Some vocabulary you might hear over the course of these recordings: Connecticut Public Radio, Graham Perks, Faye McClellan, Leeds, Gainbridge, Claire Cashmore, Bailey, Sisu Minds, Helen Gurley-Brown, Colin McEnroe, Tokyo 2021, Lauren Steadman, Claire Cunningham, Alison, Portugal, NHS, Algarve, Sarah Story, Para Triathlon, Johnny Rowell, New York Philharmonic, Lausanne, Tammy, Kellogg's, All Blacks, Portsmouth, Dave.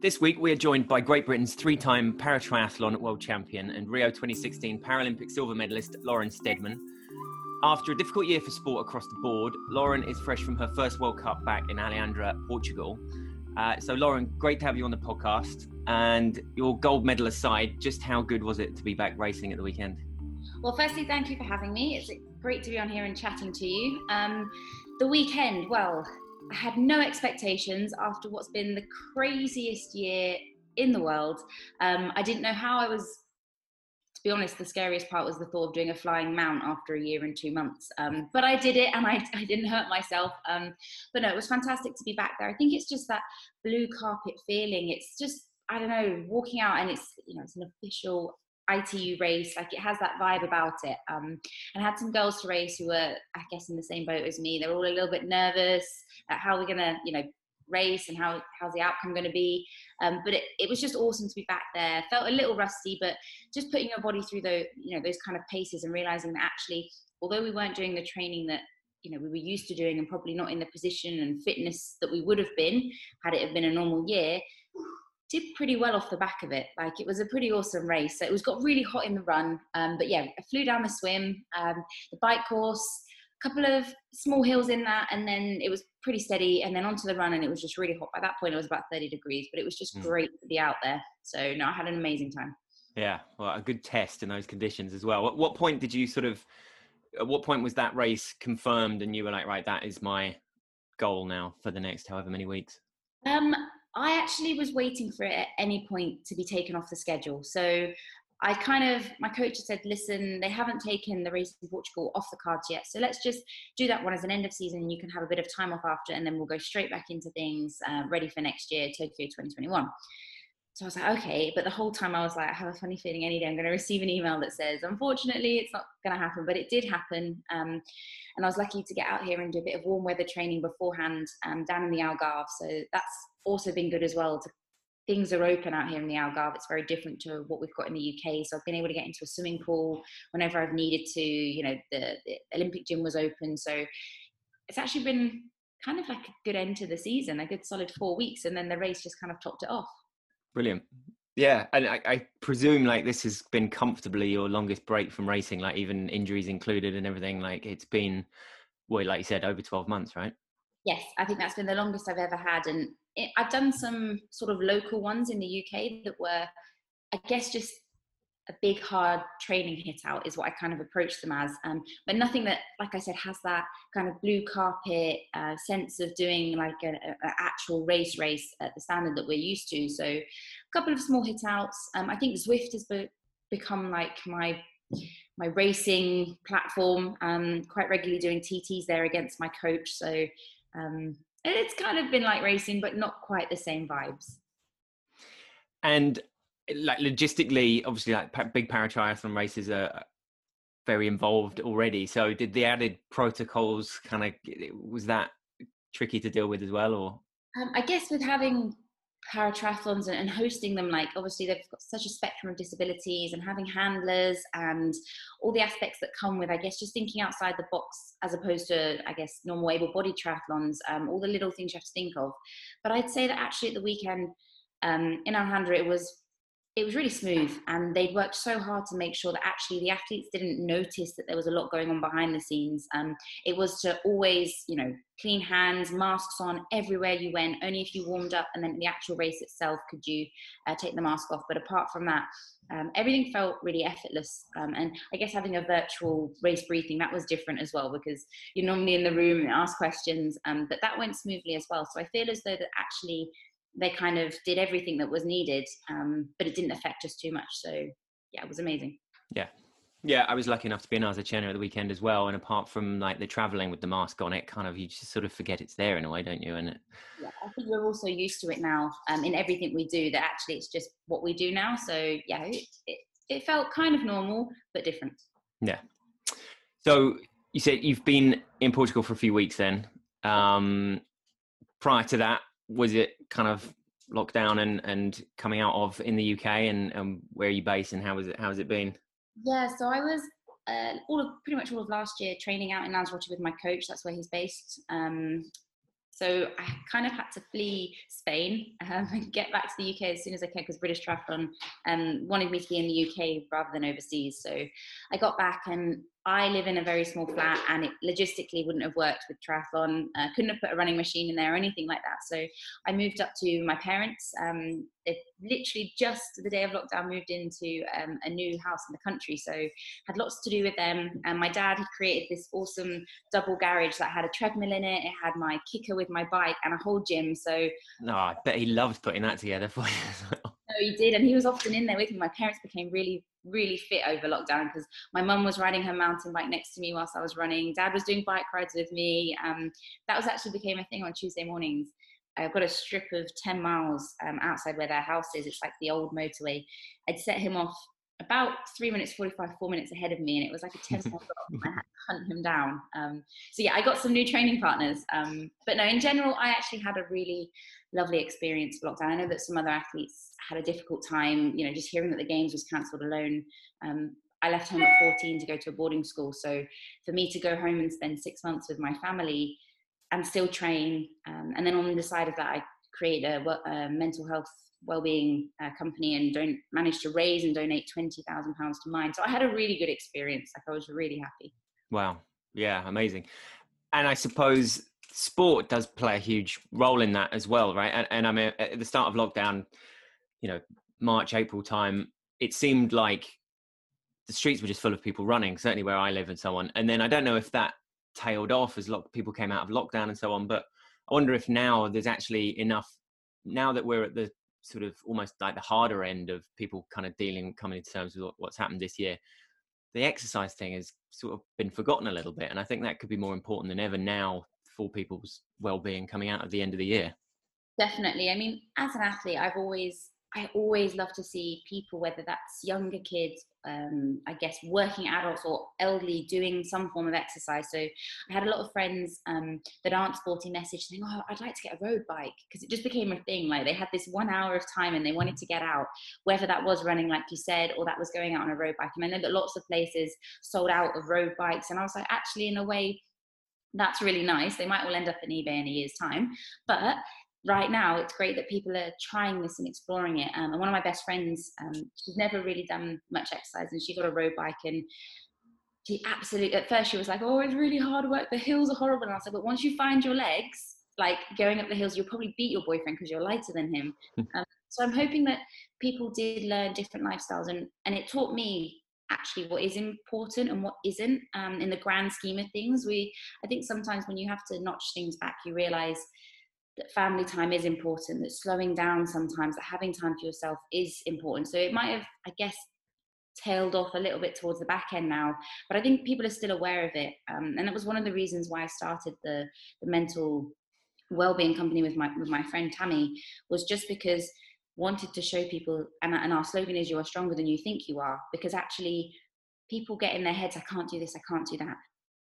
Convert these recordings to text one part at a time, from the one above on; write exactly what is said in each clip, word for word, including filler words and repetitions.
This week, we are joined by Great Britain's three-time para triathlon world champion and Rio twenty sixteen Paralympic silver medalist, Lauren Steadman. After a difficult year for sport across the board, Lauren is fresh from her first World Cup back in Alhandra, Portugal. Uh, so Lauren, great to have you on the podcast. And your gold medal aside, just how good was it to be back racing at the weekend? Well, firstly, thank you for having me. It's great to be on here and chatting to you. Um, the weekend, well, I had no expectations after what's been the craziest year in the world. Um, I didn't know how I was, to be honest, the scariest part was the thought of doing a flying mount after a year and two months. Um, but I did it and I, I didn't hurt myself. Um, but no, it was fantastic to be back there. I think it's just that blue carpet feeling. It's just, I don't know, walking out and it's, you know, it's an official I T U race, like it has that vibe about it. Um, and I had some girls to race who were, I guess, in the same boat as me. They were all a little bit nervous at how we're gonna, you know, race and how how's the outcome gonna be. Um, but it, it was just awesome to be back there. Felt a little rusty, but just putting your body through the, you know, those kind of paces and realizing that actually, although we weren't doing the training that, you know, we were used to doing and probably not in the position and fitness that we would have been had it have been a normal year, did pretty well off the back of it. Like it was a pretty awesome race. So it was got really hot in the run. Um, but yeah, I flew down the swim, um, the bike course, a couple of small hills in that. And then it was pretty steady and then onto the run and it was just really hot. By that point it was about thirty degrees, but it was just mm. great to be out there. So no, I had an amazing time. Yeah. Well, a good test in those conditions as well. At what point did you sort of, at what point was that race confirmed and you were like, right, that is my goal now for the next however many weeks? Um, I actually was waiting for it at any point to be taken off the schedule. So I kind of, my coach said, listen, they haven't taken the race in Portugal off the cards yet. So let's just do that one as an end of season. And you can have a bit of time off after, and then we'll go straight back into things uh, ready for next year, Tokyo twenty twenty-one. So I was like, okay. But the whole time I was like, I have a funny feeling any day I'm going to receive an email that says, unfortunately, it's not going to happen, but it did happen. Um, and I was lucky to get out here and do a bit of warm weather training beforehand um, down in the Algarve. So that's also been good as well. To, things are open out here in the Algarve. It's very different to what we've got in the U K. So I've been able to get into a swimming pool whenever I've needed to. You know, the, the Olympic gym was open. So it's actually been kind of like a good end to the season, a good solid four weeks. And then the race just kind of topped it off. Brilliant. Yeah. And I, I presume like this has been comfortably your longest break from racing, like even injuries included and everything. Like it's been, well, like you said, over twelve months, right? Yes. I think that's been the longest I've ever had. And it, I've done some sort of local ones in the U K that were, I guess, just a big, hard training hit out is what I kind of approached them as. Um, but nothing that, like I said, has that kind of blue carpet uh, sense of doing like an actual race race at the standard that we're used to. So a couple of small hit outs. Um, I think Zwift has be- become like my my racing platform, um, quite regularly doing T Ts there against my coach. So um, it's kind of been like racing, but not quite the same vibes. And like logistically, obviously, like big para triathlon races are very involved already. So did the added protocols kind of, was that tricky to deal with as well? Or um, I guess with having para triathlons and, and hosting them, like obviously they've got such a spectrum of disabilities and having handlers and all the aspects that come with, I guess, just thinking outside the box as opposed to, I guess, normal able-bodied triathlons, um, all the little things you have to think of. But I'd say that actually at the weekend um, in Alhandra, it was It was really smooth, and they'd worked so hard to make sure that actually the athletes didn't notice that there was a lot going on behind the scenes. Um, it was to always, you know, clean hands, masks on everywhere you went. Only if you warmed up and then the actual race itself could you uh, take the mask off. But apart from that, um, everything felt really effortless. Um, and I guess having a virtual race briefing, that was different as well, because you're normally in the room and ask questions, um, but that went smoothly as well. So I feel as though that actually they kind of did everything that was needed, um, but it didn't affect us too much. So yeah, it was amazing. Yeah. Yeah. I was lucky enough to be in Azacena at the weekend as well. And apart from like the traveling with the mask on, it kind of, you just sort of forget it's there in a way, don't you? And it, yeah, I think we're also used to it now, um, in everything we do, that actually it's just what we do now. So yeah, it, it, it felt kind of normal, but different. Yeah. So you said you've been in Portugal for a few weeks then, um, prior to that, was it kind of lockdown and, and coming out of in the U K and, and where are you based and how was it, how has it been? Yeah, so I was uh, all of, pretty much all of last year training out in Lanzarote with my coach. That's where he's based. Um, So I kind of had to flee Spain um, and get back to the U K as soon as I could, because British Triathlon um, wanted me to be in the U K rather than overseas. So I got back, and I live in a very small flat, and it logistically wouldn't have worked with triathlon. I couldn't have put a running machine in there or anything like that. So I moved up to my parents. Um, they literally just the day of lockdown moved into um, a new house in the country. So had lots to do with them. And my dad had created this awesome double garage that had a treadmill in it. It had my kicker with my bike and a whole gym. So no, I bet he loved putting that together for you as well. No, he did, and he was often in there with me. My parents became really, really fit over lockdown, because my mum was riding her mountain bike next to me whilst I was running. Dad was doing bike rides with me. Um, that was actually became a thing on Tuesday mornings. I've got a strip of ten miles um, outside where their house is. It's like the old motorway. I'd set him off about three minutes, forty-five, four minutes ahead of me, and it was like a ten mile drop. I had to hunt him down. Um, so yeah, I got some new training partners. Um, but no, in general, I actually had a really lovely experience with lockdown. I know that some other athletes had a difficult time, you know, just hearing that the Games was cancelled alone. Um, I left home at fourteen to go to a boarding school. So for me to go home and spend six months with my family and still train, um, and then on the side of that, I create a, a mental health wellbeing uh, company and don't manage to raise and donate twenty thousand pounds to Mind. So I had a really good experience. Like, I was really happy. Wow. Yeah. Amazing. And I suppose sport does play a huge role in that as well. Right. And, and I mean, at the start of lockdown, you know, March, April time, it seemed like the streets were just full of people running, certainly where I live and so on. And then I don't know if that tailed off as lo- people came out of lockdown and so on, but I wonder if now there's actually enough, now that we're at the sort of almost like the harder end of people kind of dealing, coming to terms with what's happened this year, the exercise thing has sort of been forgotten a little bit. And I think that could be more important than ever now for people's well-being coming out at the end of the year. Definitely. I mean, as an athlete, I've always, I always love to see people, whether that's younger kids, um, I guess working adults or elderly, doing some form of exercise. So I had a lot of friends um, that aren't sporty message saying, oh, I'd like to get a road bike, because it just became a thing. Like, they had this one hour of time and they wanted to get out, whether that was running, like you said, or that was going out on a road bike. And I know that lots of places sold out of road bikes. And I was like, actually, in a way, that's really nice. They might all end up on eBay in a year's time. But right now, it's great that people are trying this and exploring it. Um, and one of my best friends, um, she's never really done much exercise, and she got a road bike, and she absolutely, at first she was like, oh, it's really hard work. The hills are horrible. And I said, but once you find your legs, like going up the hills, you'll probably beat your boyfriend because you're lighter than him. Um, so I'm hoping that people did learn different lifestyles, and, and it taught me actually what is important and what isn't um, in the grand scheme of things. We, I think sometimes when you have to notch things back, you realize that family time is important, that slowing down sometimes, that having time for yourself is important. So it might have, I guess, tailed off a little bit towards the back end now, but I think people are still aware of it. Um, and that was one of the reasons why I started the, the mental wellbeing company with my, with my friend Tammy, was just because wanted to show people, and, and our slogan is, you are stronger than you think you are, because actually people get in their heads, I can't do this, I can't do that.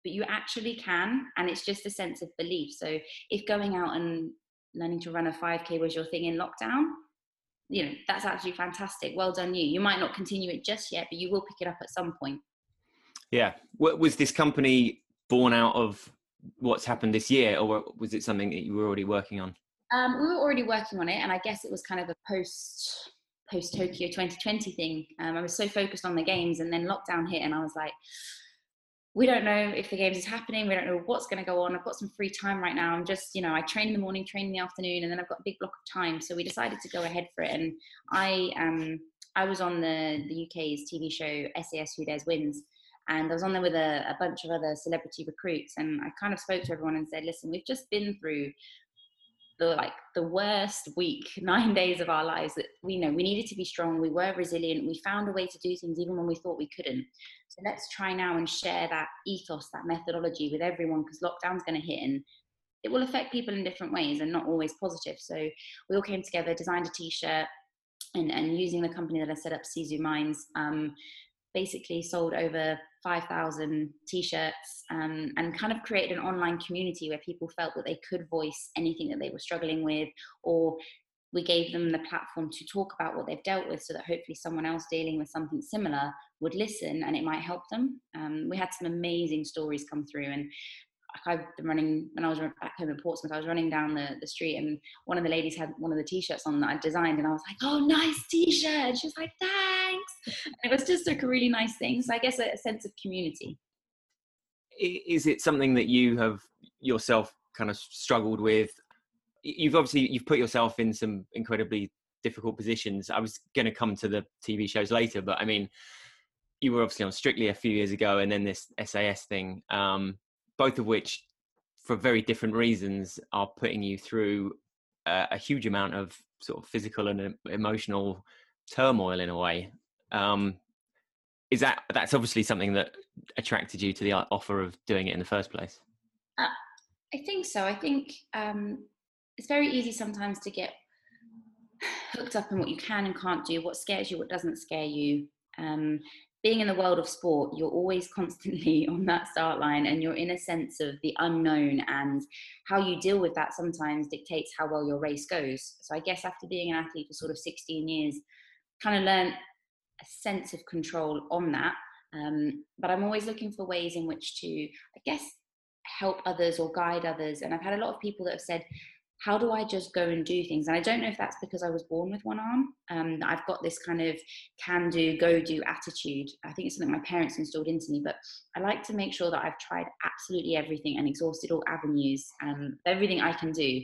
But you actually can, and it's just a sense of belief. So if going out and learning to run a five K was your thing in lockdown, you know, that's absolutely fantastic. Well done you. You might not continue it just yet, but you will pick it up at some point. Yeah. Was this company born out of what's happened this year, or was it something that you were already working on? Um, we were already working on it, and I guess it was kind of a post... post Tokyo twenty twenty thing. Um, I was so focused on the Games, and then lockdown hit, and I was like, we don't know if the Games is happening. We don't know what's going to go on. I've got some free time right now. I'm just, you know, I train in the morning, train in the afternoon, and then I've got a big block of time. So we decided to go ahead for it. And I, um, I was on the, the U K's T V show, S A S Who Dares Wins. And I was on there with a, a bunch of other celebrity recruits. And I kind of spoke to everyone and said, listen, we've just been through the, like the worst week, nine days of our lives, that we know we needed to be strong. We were resilient. We found a way to do things even when we thought we couldn't. So let's try now and share that ethos, that methodology with everyone, because lockdown's going to hit and it will affect people in different ways and not always positive. So we all came together, designed a t-shirt, and, and using the company that I set up, Sisu Minds, um, basically sold over five thousand t-shirts um, and kind of created an online community where people felt that they could voice anything that they were struggling with, or we gave them the platform to talk about what they've dealt with, so that hopefully someone else dealing with something similar would listen and it might help them. Um, we had some amazing stories come through, and I've been running, when I was back home in Portsmouth, I was running down the, the street, and one of the ladies had one of the t-shirts on that I designed, and I was like, oh, nice t-shirt. And she was like, thanks. And it was just like a really nice thing. So I guess a, a sense of community. Is it something that you have yourself kind of struggled with? You've obviously, you've put yourself in some incredibly difficult positions. I was going to come to the T V shows later, but I mean, you were obviously on Strictly a few years ago, and then this S A S thing, um, both of which, for very different reasons, are putting you through a, a huge amount of sort of physical and emotional turmoil in a way. Um, is that, that's obviously something that attracted you to the offer of doing it in the first place? Uh, I think so. I think um, it's very easy sometimes to get hooked up in what you can and can't do, what scares you, what doesn't scare you. Um, being in the world of sport, you're always constantly on that start line, and you're in a sense of the unknown, and how you deal with that sometimes dictates how well your race goes. So I guess after being an athlete for sort of sixteen years, kind of learned a sense of control on that. Um, but I'm always looking for ways in which to, I guess, help others or guide others. And I've had a lot of people that have said, how do I just go and do things? And I don't know if that's because I was born with one arm. Um, I've got this kind of can-do, go-do attitude. I think it's something my parents installed into me, but I like to make sure that I've tried absolutely everything and exhausted all avenues, um, everything I can do.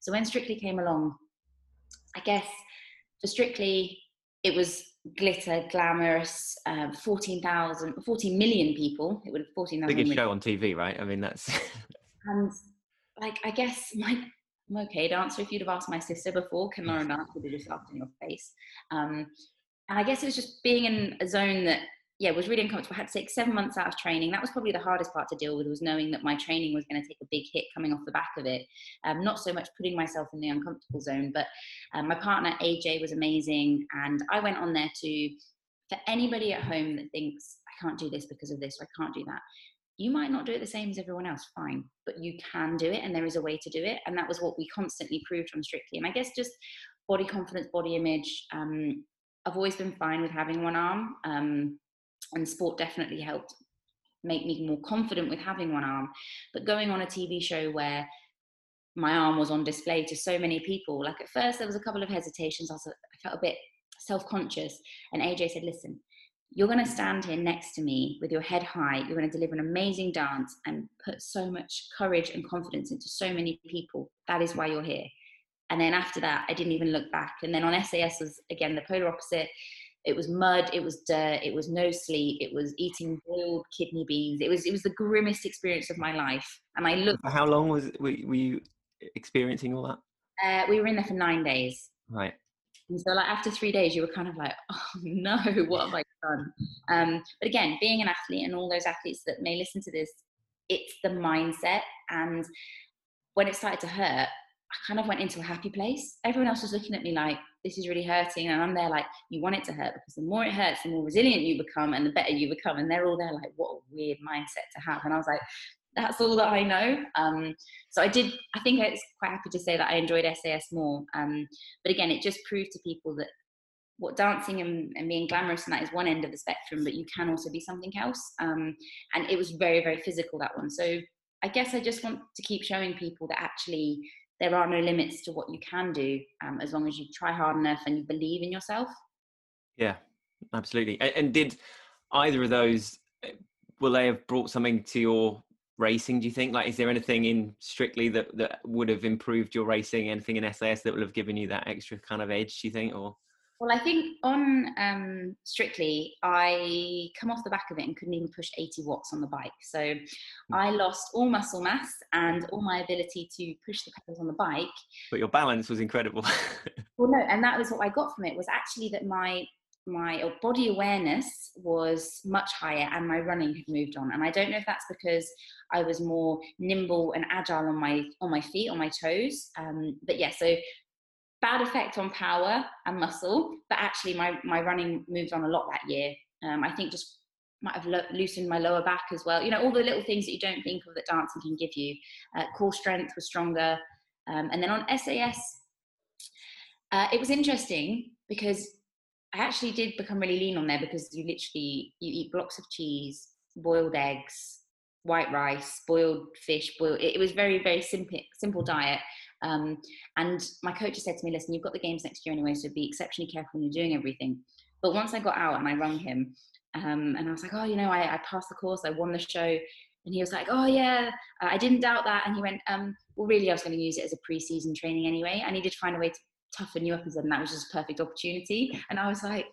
So when Strictly came along, I guess for Strictly, it was glitter, glamorous, um, fourteen million people. It would have fourteen thousand. Biggest show on T V, right? I mean, that's... and like, I guess my... I'm okay to answer. If you'd have asked my sister before, can Lauren dance with this after your face? Um, and I guess it was just being in a zone that, yeah, was really uncomfortable. I had to take seven months out of training. That was probably the hardest part to deal with, was knowing that my training was going to take a big hit coming off the back of it. Um, not so much putting myself in the uncomfortable zone, but um, my partner, A J, was amazing. And I went on there to, for anybody at home that thinks, I can't do this because of this, or I can't do that. You might not do it the same as everyone else, fine, but you can do it, and there is a way to do it. And that was what we constantly proved on Strictly. And I guess just body confidence, body image. Um, I've always been fine with having one arm, um, and sport definitely helped make me more confident with having one arm. But going on a T V show where my arm was on display to so many people, like at first there was a couple of hesitations. I, was, I felt a bit self-conscious, and A J said, listen, you're going to stand here next to me with your head high. You're going to deliver an amazing dance and put so much courage and confidence into so many people. That is why you're here. And then after that, I didn't even look back. And then on S A S was, again, the polar opposite. It was mud. It was dirt. It was no sleep. It was eating boiled kidney beans. It was it was the grimmest experience of my life. And I looked... How long was it, were you experiencing all that? Uh, we were in there for nine days. Right. And so like after three days, you were kind of like, oh no, what have I done? Um, but again, being an athlete, and all those athletes that may listen to this, it's the mindset. And when it started to hurt, I kind of went into a happy place. Everyone else was looking at me like, this is really hurting. And I'm there like, you want it to hurt, because the more it hurts, the more resilient you become and the better you become. And they're all there like, what a weird mindset to have. And I was like, that's all that I know. Um, so I did, I think I was quite happy to say that I enjoyed S A S more. Um, but again, it just proved to people that what dancing and, and being glamorous and that is one end of the spectrum, but you can also be something else. Um, and it was very, very physical, that one. So I guess I just want to keep showing people that actually there are no limits to what you can do, um, as long as you try hard enough and you believe in yourself. Yeah, absolutely. And, and did either of those, will they have brought something to your racing, do you think? Like, is there anything in Strictly that that would have improved your racing, anything in S A S that would have given you that extra kind of edge, do you think? Or well, I think on um Strictly, I come off the back of it and couldn't even push eighty watts on the bike, so I lost all muscle mass and all my ability to push the pedals on the bike. But your balance was incredible. Well, no, and that was what I got from it, was actually that my my body awareness was much higher and my running had moved on. And I don't know if that's because I was more nimble and agile on my on my feet, on my toes. Um, but yeah, so bad effect on power and muscle, but actually my, my running moved on a lot that year. Um, I think just might have lo- loosened my lower back as well. You know, all the little things that you don't think of that dancing can give you. Uh, core strength was stronger. Um, and then on S A S, uh, it was interesting because I actually did become really lean on there, because you literally, you eat blocks of cheese, boiled eggs, white rice, boiled fish, boiled, it was very, very simple, simple diet. Um, and my coach said to me, listen, you've got the games next year anyway, so be exceptionally careful when you're doing everything. But once I got out and I rang him, um, and I was like, oh, you know, I, I passed the course, I won the show. And he was like, oh yeah, I didn't doubt that. And he went, um, well, really, I was going to use it as a pre-season training anyway. I needed to find a way to toughen you up, and that was just a perfect opportunity. And I was like,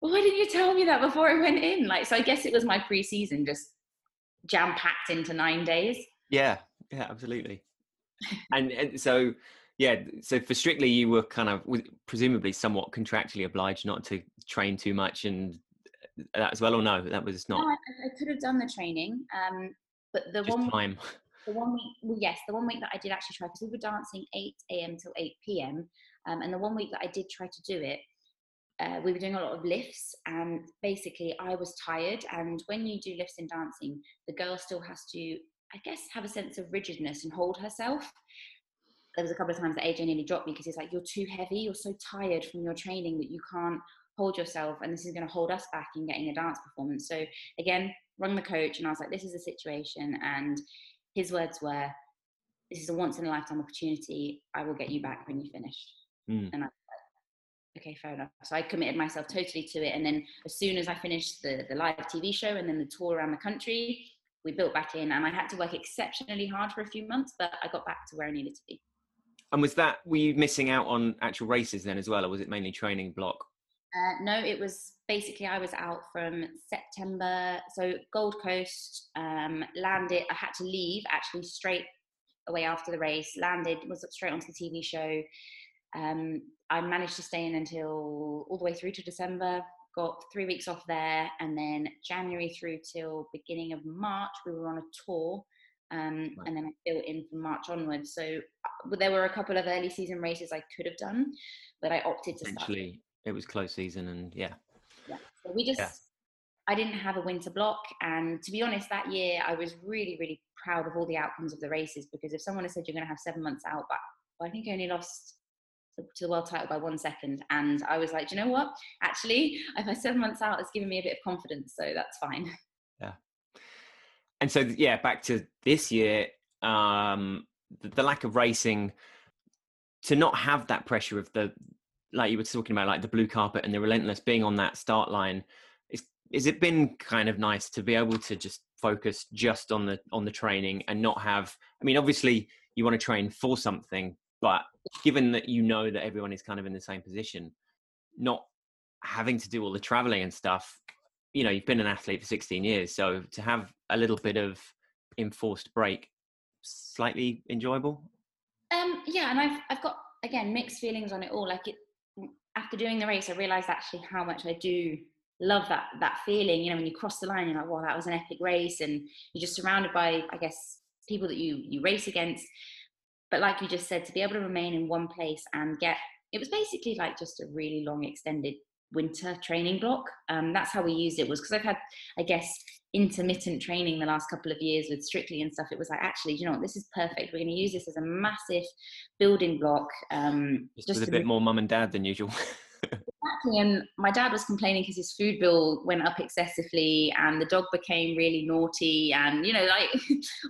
well, why didn't you tell me that before I went in? Like, so I guess it was my pre-season just jam-packed into nine days. Yeah, yeah, absolutely. and, and so, yeah, so for Strictly, you were kind of presumably somewhat contractually obliged not to train too much and that as well, or no, that was not? No, I, I could have done the training, um, but the just one time. The one week, well, yes, the one week that I did actually try, because we were dancing eight a.m. till eight p.m. Um, and the one week that I did try to do it, uh, we were doing a lot of lifts, and basically I was tired. And when you do lifts in dancing, the girl still has to, I guess, have a sense of rigidness and hold herself. There was a couple of times that A J nearly dropped me because he's like, you're too heavy, you're so tired from your training that you can't hold yourself, and this is going to hold us back in getting a dance performance. So again, rung the coach and I was like, this is the situation. And his words were, this is a once in a lifetime opportunity, I will get you back when you finish. Mm. And I was like, okay, fair enough. So I committed myself totally to it. And then as soon as I finished the, the live T V show and then the tour around the country, we built back in, and I had to work exceptionally hard for a few months, but I got back to where I needed to be. And was that, were you missing out on actual races then as well, or was it mainly training block? Uh, no, it was basically, I was out from September, so Gold Coast, um, landed, I had to leave actually straight away after the race, landed, was straight onto the T V show. Um, I managed to stay in until all the way through to December, got three weeks off there, and then January through till beginning of March, we were on a tour. Um, right. And then I built in from March onwards. So uh, there were a couple of early season races I could have done, but I opted to start. It was close season, and yeah. Yeah. So we just, yeah. I didn't have a winter block. And to be honest, that year I was really, really proud of all the outcomes of the races, because if someone had said you're going to have seven months out, but well, I think I only lost to the world title by one second. And I was like, do you know what? Actually, I've had seven months out. It's given me a bit of confidence. So that's fine. Yeah. And so, yeah, back to this year, um, the, the lack of racing, to not have that pressure of the, like you were talking about, like the blue carpet and the relentless being on that start line, is, is it been kind of nice to be able to just focus just on the, on the training and not have, I mean, obviously you want to train for something, but given that, you know, that everyone is kind of in the same position, not having to do all the traveling and stuff, you know, you've been an athlete for sixteen years. So to have a little bit of enforced break, slightly enjoyable. Um, yeah. And I've, I've got, again, mixed feelings on it all. Like it, after doing the race, I realised actually how much I do love that that feeling. You know, when you cross the line, you're like, wow, that was an epic race. And you're just surrounded by, I guess, people that you, you race against. But like you just said, to be able to remain in one place and get, it was basically like just a really long extended winter training block. Um, that's how we used it, was because I've had, I guess, intermittent training the last couple of years with Strictly and stuff. It was like, actually, you know what, this is perfect. We're going to use this as a massive building block. Um, just, just with a bit more mum and dad than usual. Exactly. And my dad was complaining because his food bill went up excessively, and the dog became really naughty, and you know, like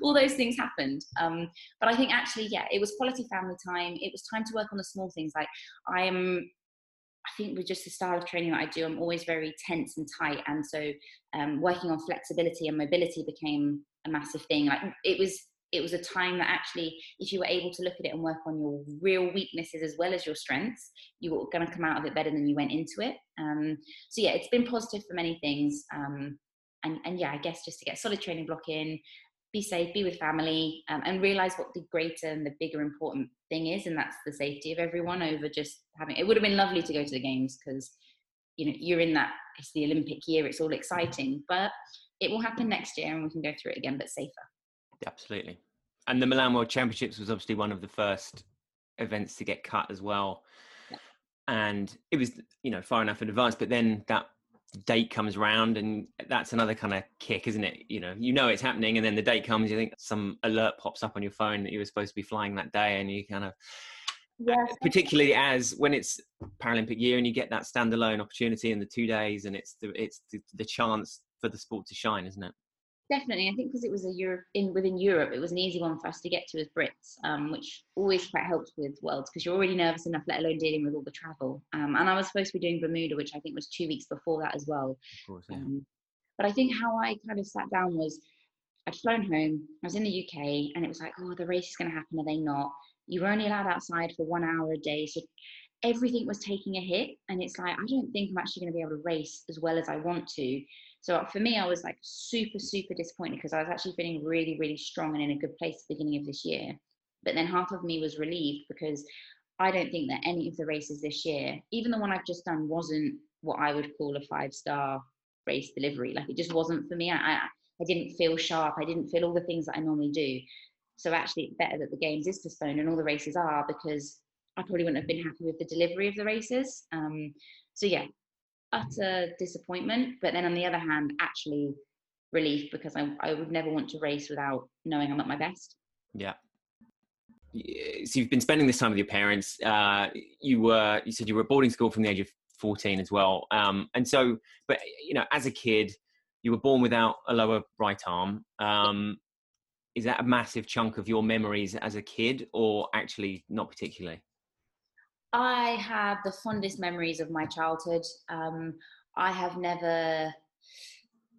all those things happened. Um, but I think actually, yeah, it was quality family time. It was time to work on the small things. Like I am. I think with just the style of training that I do, I'm always very tense and tight. And so um, working on flexibility and mobility became a massive thing. Like it was, it was a time that actually, if you were able to look at it and work on your real weaknesses as well as your strengths, you were going to come out of it better than you went into it. Um, so yeah, it's been positive for many things. Um, and, and yeah, I guess just to get a solid training block in, be safe, be with family, um, and realize what the greater and the bigger important thing is. And that's the safety of everyone over just having, it would have been lovely to go to the games because, you know, you're in that, it's the Olympic year, it's all exciting, but it will happen next year and we can go through it again, but safer. Absolutely. And the Milan World Championships was obviously one of the first events to get cut as well. Yeah. And it was, you know, far enough in advance, but then that date comes round and that's another kind of kick, isn't it? You know, you know it's happening, and then the date comes, you think some alert pops up on your phone that you were supposed to be flying that day, and you kind of, yes. Particularly as when it's Paralympic year and you get that standalone opportunity in the two days, and it's the, it's the, the chance for the sport to shine, isn't it? definitely. I think because it was a Europe in within Europe, it was an easy one for us to get to as Brits, um, which always quite helps with Worlds because you're already nervous enough, let alone dealing with all the travel. Um, and I was supposed to be doing Bermuda, which I think was two weeks before that as well. Of course, yeah. um, but I think how I kind of sat down was, I'd flown home, I was in the U K, and it was like, oh, the race is going to happen, are they not? You were only allowed outside for one hour a day, so everything was taking a hit, and it's like, I don't think I'm actually going to be able to race as well as I want to. So for me, I was like super, super disappointed because I was actually feeling really, really strong and in a good place at the beginning of this year. But then half of me was relieved because I don't think that any of the races this year, even the one I've just done, wasn't what I would call a five-star race delivery. Like, it just wasn't for me. I, I, I didn't feel sharp. I didn't feel all the things that I normally do. So actually it's better that the Games is postponed and all the races are, because I probably wouldn't have been happy with the delivery of the races. Um, so yeah, utter disappointment. But then on the other hand, actually relief, because I, I would never want to race without knowing I'm at my best. Yeah. So you've been spending this time with your parents. Uh, you were, you said you were at boarding school from the age of fourteen as well. Um, and so, but you know, as a kid, you were born without a lower right arm. Um, is that a massive chunk of your memories as a kid, or actually not particularly? I have the fondest memories of my childhood. Um, I have never,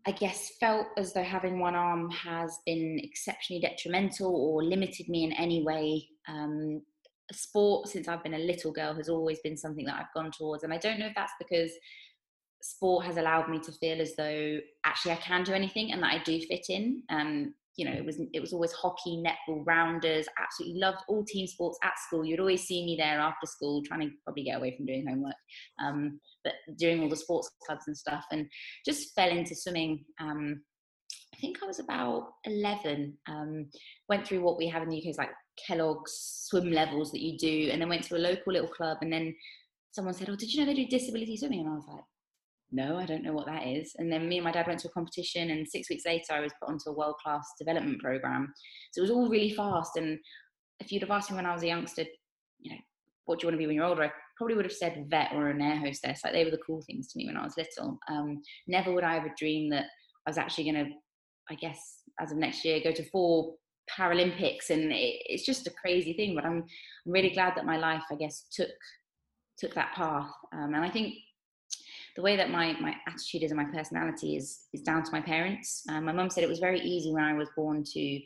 I guess, felt as though having one arm has been exceptionally detrimental or limited me in any way. Um, sport, since I've been a little girl, has always been something that I've gone towards. And I don't know if that's because sport has allowed me to feel as though actually I can do anything and that I do fit in. Um, you know, it was it was always hockey, netball, rounders, absolutely loved all team sports at school. You'd always see me there after school trying to probably get away from doing homework, um, but doing all the sports clubs and stuff, and just fell into swimming. Um, I think I was about eleven, um, went through what we have in the U K is like Kellogg's swim levels that you do, and then went to a local little club, and then someone said, oh, did you know they do disability swimming? And I was like, no, I don't know what that is. And then me and my dad went to a competition, and six weeks later I was put onto a world-class development program. So it was all really fast. And if you'd have asked me when I was a youngster, you know, what do you want to be when you're older? I probably would have said vet or an air hostess. Like, they were the cool things to me when I was little. Um, never would I ever dream that I was actually going to, I guess, as of next year, go to four Paralympics. And it, it's just a crazy thing. But I'm, I'm really glad that my life, I guess, took, took that path. Um, and I think the way that my, my attitude is and my personality is is down to my parents. Um, my mum said it was very easy when I was born to, you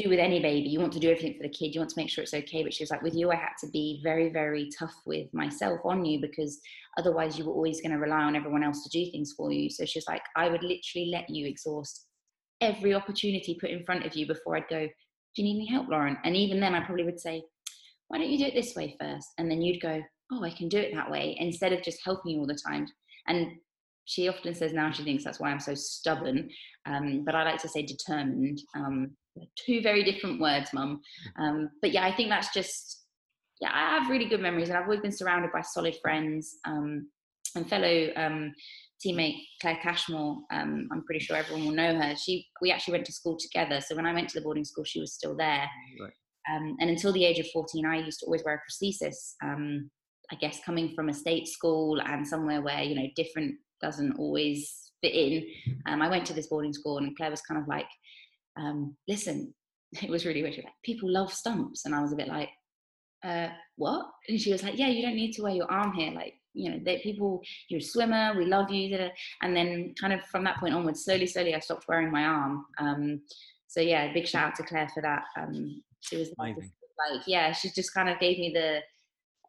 do with any baby, you want to do everything for the kid, you want to make sure it's okay. But she was like, with you, I had to be very, very tough with myself on you, because otherwise you were always going to rely on everyone else to do things for you. So she was like, I would literally let you exhaust every opportunity put in front of you before I'd go, do you need any help, Lauren? And even then I probably would say, why don't you do it this way first? And then you'd go, oh, I can do it that way, instead of just helping you all the time. And she often says now she thinks that's why I'm so stubborn, um, but I like to say determined. Um, two very different words, Mum. Um, but yeah, I think that's just, yeah, I have really good memories, and I've always been surrounded by solid friends, um, and fellow um, teammate Claire Cashmore, um, I'm pretty sure everyone will know her. She, we actually went to school together, so when I went to the boarding school, she was still there. Right. Um, and until the age of fourteen, I used to always wear a prosthesis. Um, I guess coming from a state school and somewhere where, you know, different doesn't always fit in. Um, I went to this boarding school, and Claire was kind of like, um, listen, it was really weird. She was like, people love stumps. And I was a bit like, uh, what? And she was like, yeah, you don't need to wear your arm here. Like, you know, that people, you're a swimmer, we love you. Da-da. And then kind of from that point onwards, slowly, slowly, I stopped wearing my arm. Um, so yeah, big shout out to Claire for that. Um, she was like, yeah, she just kind of gave me the,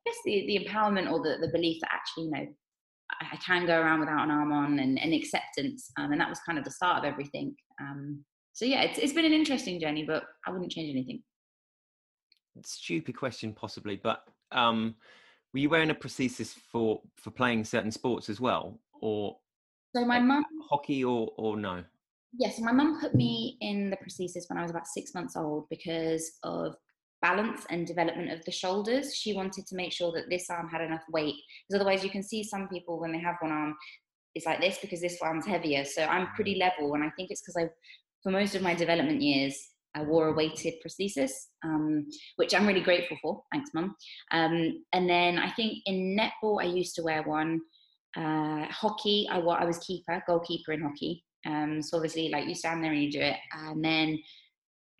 I guess the, the empowerment or the, the belief that actually, you know, I, I can go around without an arm on, and, and acceptance. Um, and that was kind of the start of everything. Um, so yeah, it's it's been an interesting journey, but I wouldn't change anything. Stupid question possibly, but um, were you wearing a prosthesis for, for playing certain sports as well? Or so my like mum hockey or, or no? Yes, yeah, so my mum put me in the prosthesis when I was about six months old because of balance and development of the shoulders. She wanted to make sure that this arm had enough weight, because otherwise you can see some people when they have one arm it's like this because this arm's heavier. So I'm pretty level, and I think it's because I, for most of my development years, I wore a weighted prosthesis, um, which I'm really grateful for. Thanks, Mum. Um, and then I think in netball I used to wear one. Uh, hockey, I, I was keeper, goalkeeper in hockey. Um, so obviously, like, you stand there and you do it. And then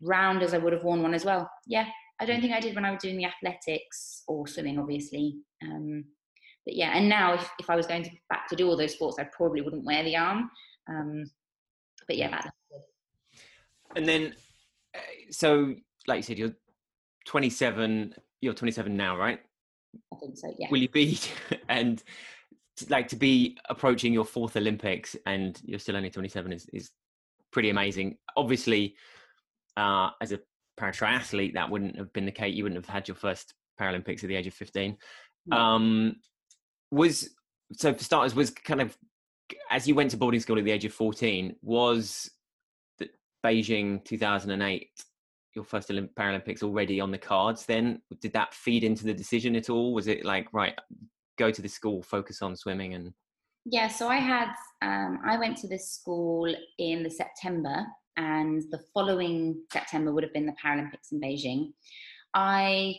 rounders, I would have worn one as well. Yeah, I don't think I did when I was doing the athletics or swimming, obviously. Um, but yeah, and now if, if I was going to back to do all those sports, I probably wouldn't wear the arm. Um, but yeah, that's good. And then, so like you said, you're twenty-seven. You're twenty-seven now, right? I think so. Yeah. Will you be and like to be approaching your fourth Olympics, and you're still only twenty-seven is, is pretty amazing. Obviously, uh, as a para triathlete, that wouldn't have been the case. You wouldn't have had your first Paralympics at the age of fifteen. No. Um, was so for starters, was kind of as you went to boarding school at the age of fourteen, was the Beijing two thousand eight your first Olymp- Paralympics already on the cards then? Did that feed into the decision at all? Was it like, right, go to the school, focus on swimming? And yeah, so I had, um, I went to this school in the September, and the following September would have been the Paralympics in Beijing. I,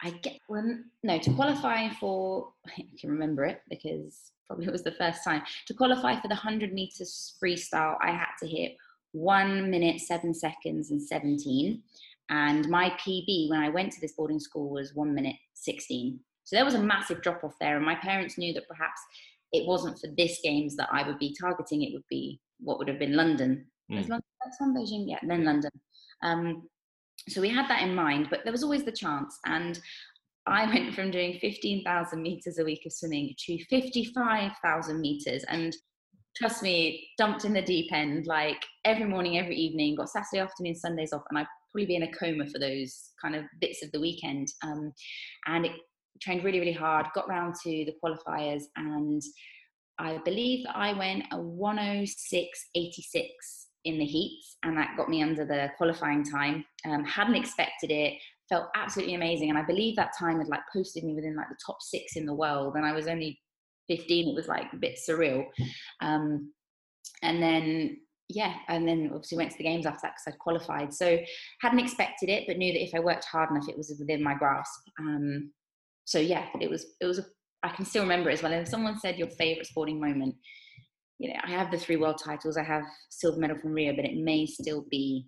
I get, well, no, to qualify for, I can remember it because probably it was the first time, to qualify for the one hundred meters freestyle, I had to hit one minute seven seconds and seventeen, and my P B when I went to this boarding school was one minute sixteen. So there was a massive drop off there, and my parents knew that perhaps it wasn't for this games that I would be targeting, it would be what would have been London. Mm. London that's on Beijing, yeah, then London. Um, so we had that in mind, but there was always the chance, and I went from doing fifteen thousand meters a week of swimming to fifty-five thousand meters, and trust me, dumped in the deep end, like every morning, every evening, got Saturday afternoon, Sundays off, and I'd probably be in a coma for those kind of bits of the weekend. Um, and it trained really, really hard, got round to the qualifiers, and I believe that I went a one oh six eighty-six in the heats, and that got me under the qualifying time. Um, hadn't expected it, felt absolutely amazing, and I believe that time had like posted me within like the top six in the world, and I was only fifteen. It was like a bit surreal. Um, and then, yeah, and then obviously went to the games after that because I'd qualified. So hadn't expected it, but knew that if I worked hard enough, it was within my grasp. Um, so yeah, it was, it was, a, I can still remember it as well. And if someone said your favorite sporting moment, you know, I have the three world titles, I have silver medal from Rio, but it may still be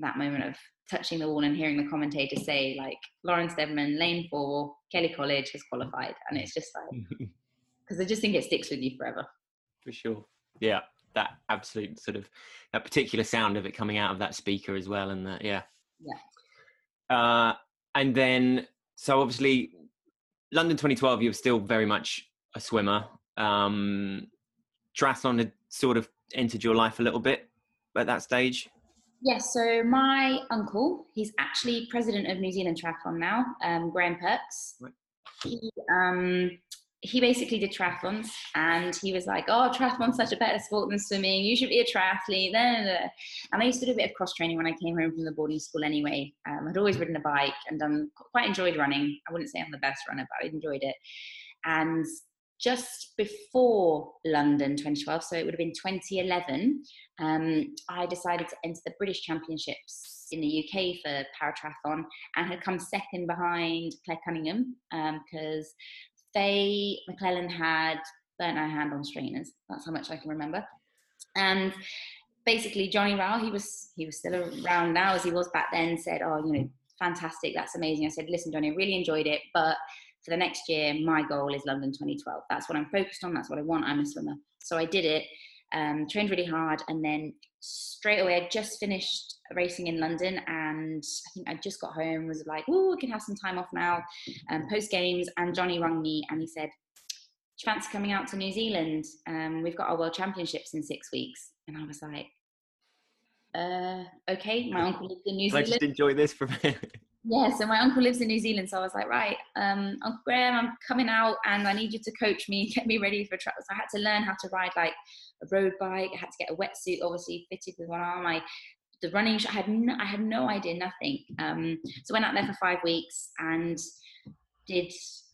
that moment of touching the wall and hearing the commentator say like, Lauren Steadman, lane four, Kelly College has qualified. And it's just like, because I just think it sticks with you forever. For sure. Yeah, that absolute sort of, that particular sound of it coming out of that speaker as well. And that, yeah. Yeah. Uh, and then, so obviously, London twenty twelve, you were still very much a swimmer. Um, triathlon had sort of entered your life a little bit at that stage. Yes, yeah, so my uncle, he's actually president of New Zealand Triathlon now, um, Graham Perks. Right. He... Um, he basically did triathlons, and he was like, oh, triathlon's such a better sport than swimming. You should be a triathlete. And I used to do a bit of cross training when I came home from the boarding school anyway. Um, I'd always ridden a bike and done quite enjoyed running. I wouldn't say I'm the best runner, but I enjoyed it. And just before London twenty twelve, so it would have been twenty eleven, um, I decided to enter the British Championships in the U K for para triathlon, and had come second behind Claire Cunningham because um, Faye McClellan had burnt her hand on strainers. That's how much I can remember. And basically Johnny Rowell, he was he was still around now as he was back then, said, oh, you know, fantastic, that's amazing. I said, listen, Johnny, I really enjoyed it, but for the next year, my goal is London twenty twelve. That's what I'm focused on. That's what I want. I'm a swimmer. So I did it, um, trained really hard. And then straight away, I just finished racing in London, and I think I just got home, was like, oh, I can have some time off now, um, post games, and Johnny rang me and he said, do you fancy coming out to New Zealand? Um, we've got our world championships in six weeks. And I was like, uh, okay, my uncle lives in New Zealand. I just enjoy this for me. Yeah, so my uncle lives in New Zealand, so I was like, right, um, Uncle Graham, I'm coming out, and I need you to coach me, get me ready for trials. So I had to learn how to ride like a road bike. I had to get a wetsuit, obviously fitted with one arm. I the running, I had no, I had no idea, nothing. Um, so went out there for five weeks and did.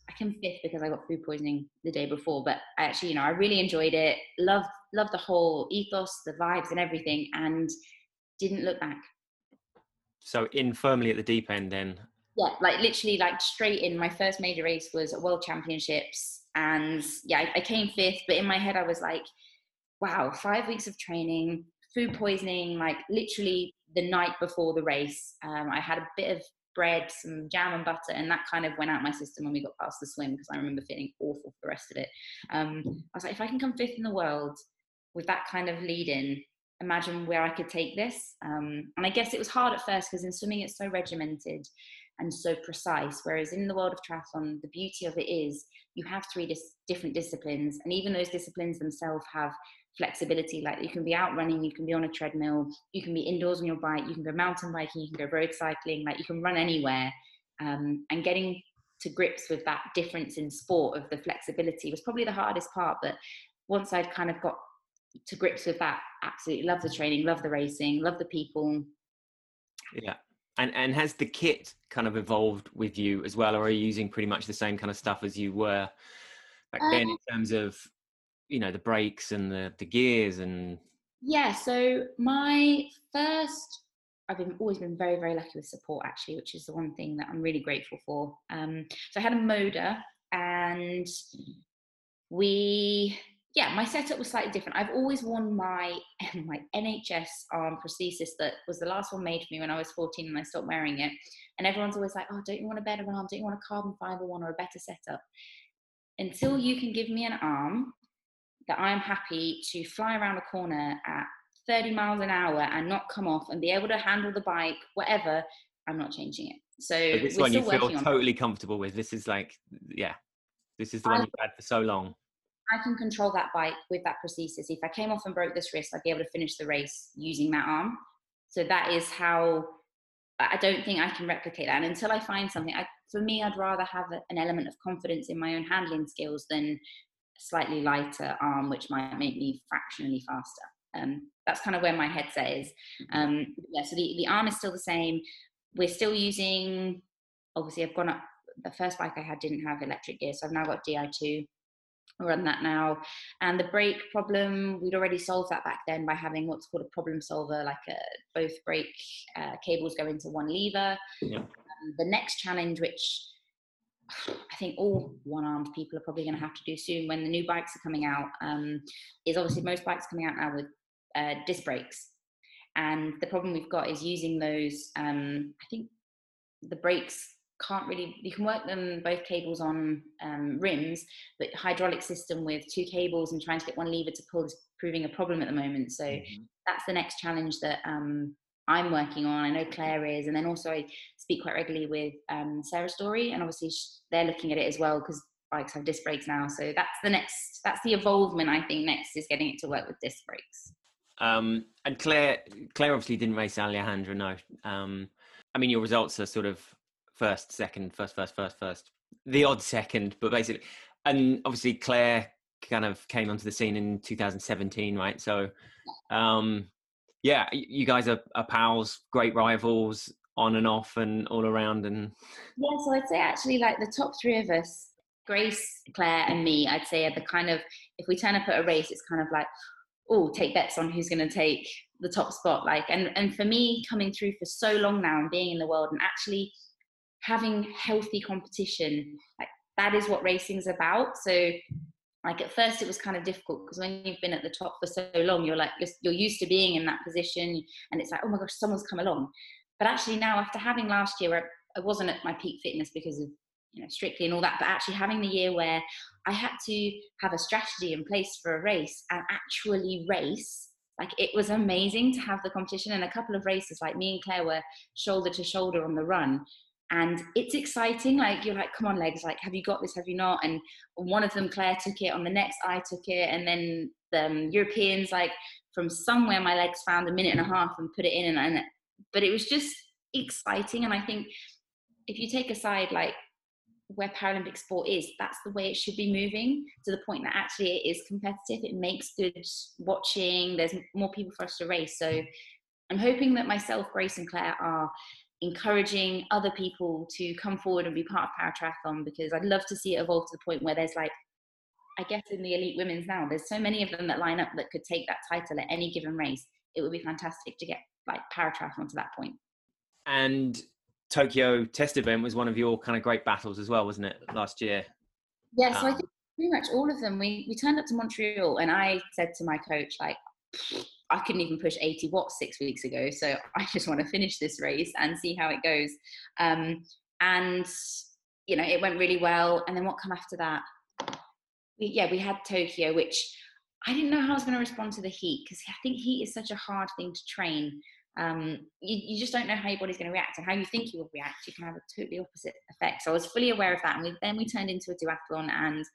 I came fifth because I got food poisoning the day before, but I actually, you know, I really enjoyed it. Loved, loved the whole ethos, the vibes, and everything, and didn't look back. So in firmly at the deep end then? Yeah, like literally like straight in. My first major race was at World Championships, and yeah, I, I came fifth, but in my head I was like, wow, five weeks of training, food poisoning, like literally the night before the race. Um, I had a bit of bread, some jam and butter, and that kind of went out my system when we got past the swim, because I remember feeling awful for the rest of it. Um, I was like, if I can come fifth in the world with that kind of lead in, imagine where I could take this. Um, and I guess it was hard at first, because in swimming it's so regimented and so precise, whereas in the world of triathlon, the beauty of it is you have three dis- different disciplines, and even those disciplines themselves have flexibility. Like, you can be out running, you can be on a treadmill, you can be indoors on your bike, you can go mountain biking, you can go road cycling, like you can run anywhere. Um, and getting to grips with that difference in sport of the flexibility was probably the hardest part. But once I'd kind of got to grips with that, absolutely love the training, love the racing, love the people. Yeah. And and has the kit kind of evolved with you as well, or are you using pretty much the same kind of stuff as you were back um, then in terms of, you know, the brakes and the, the gears and... Yeah, so my first... I've been, always been very, very lucky with support, actually, which is the one thing that I'm really grateful for. Um, so I had a Moda, and we... Yeah, my setup was slightly different. I've always worn my my N H S arm prosthesis that was the last one made for me when I was fourteen, and I stopped wearing it. And everyone's always like, oh, don't you want a better one arm? Don't you want a carbon fiber one or a better setup? Until you can give me an arm that I'm happy to fly around a corner at thirty miles an hour and not come off and be able to handle the bike, whatever, I'm not changing it. So, so this one you feel totally comfortable with. This is like, yeah, this is the one you've had for so long. I can control that bike with that prosthesis. If I came off and broke this wrist, I'd be able to finish the race using that arm. So that is how, I don't think I can replicate that. And until I find something, I, for me, I'd rather have an element of confidence in my own handling skills than a slightly lighter arm, which might make me fractionally faster. Um, that's kind of where my headset is. Um, yeah, so the, the arm is still the same. We're still using, obviously I've gone up, the first bike I had didn't have electric gear, so I've now got D I two. Run that now. And the brake problem, we'd already solved that back then by having what's called a problem solver, like a, both brake uh, cables go into one lever. Yeah. Um, the next challenge, which I think all one-armed people are probably going to have to do soon when the new bikes are coming out, um, is obviously most bikes coming out now with uh, disc brakes. And the problem we've got is using those, um, I think the brakes can't really, you can work them both cables on um, rims, but hydraulic system with two cables and trying to get one lever to pull is proving a problem at the moment. So mm-hmm. that's the next challenge that um, I'm working on. I know Claire is, and then also I speak quite regularly with um, Sarah Story, and obviously they're looking at it as well because bikes have disc brakes now. So that's the next, that's the evolvement I think next is getting it to work with disc brakes. Um, and Claire, Claire obviously didn't race Alejandra, no. Um, I mean, your results are sort of First, second, first, first, first, first. The odd second, but basically. And obviously Claire kind of came onto the scene in two thousand seventeen, right? So, um, yeah, you guys are, are pals, great rivals, on and off and all around. And yeah, so I'd say actually like the top three of us, Grace, Claire and me, I'd say are the kind of, if we turn up at a race, it's kind of like, oh, take bets on who's going to take the top spot. Like, and, and for me, coming through for so long now and being in the world and actually having healthy competition, like that is what racing's about. So like at first it was kind of difficult because when you've been at the top for so long, you're like, you're, you're used to being in that position and it's like, oh my gosh, someone's come along. But actually now after having last year where I wasn't at my peak fitness because of, you know, Strictly and all that, but actually having the year where I had to have a strategy in place for a race and actually race, like it was amazing to have the competition. And a couple of races, like me and Claire were shoulder to shoulder on the run. And it's exciting, like you're like, come on legs, like have you got this, have you not? And one of them, Claire took it, on the next I took it, and then the um, Europeans, like from somewhere my legs found a minute and a half and put it in. And, and But it was just exciting. And I think if you take aside like where Paralympic sport is, that's the way it should be moving, to the point that actually it is competitive, it makes good watching, there's more people for us to race. So I'm hoping that myself, Grace and Claire are encouraging other people to come forward and be part of Para Triathlon, because I'd love to see it evolve to the point where there's like, I guess in the elite women's now, there's so many of them that line up that could take that title at any given race. It would be fantastic to get like Para Triathlon to that point. And Tokyo test event was one of your kind of great battles as well, wasn't it, last year? Yeah, so um, I think Pretty much all of them. We we turned up to Montreal and I said to my coach, like, I couldn't even push eighty watts six weeks ago. So I just want to finish this race and see how it goes. Um, and, you know, it went really well. And then what come after that? We, yeah, we had Tokyo, which I didn't know how I was going to respond to the heat, because I think heat is such a hard thing to train. Um, you, you just don't know how your body's going to react, and how you think you will react, you can have a totally opposite effect. So I was fully aware of that. And we, then we turned into a duathlon, and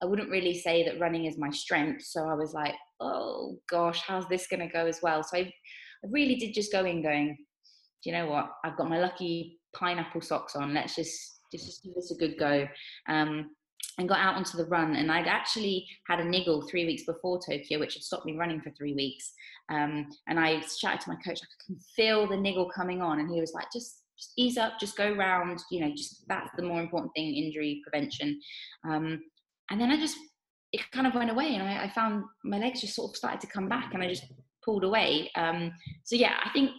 I wouldn't really say that running is my strength. So I was like, oh gosh, how's this going to go as well? So I, I really did just go in going, do you know what? I've got my lucky pineapple socks on. Let's just, just, just give this a good go. Um, and got out onto the run, and I'd actually had a niggle three weeks before Tokyo, which had stopped me running for three weeks. Um, and I shouted to my coach, I can feel the niggle coming on. And he was like, just, just ease up, just go round, you know, just that's the more important thing, injury prevention. Um, and then I just, it kind of went away, and I, I found my legs just sort of started to come back, and I just pulled away. Um, so yeah, I think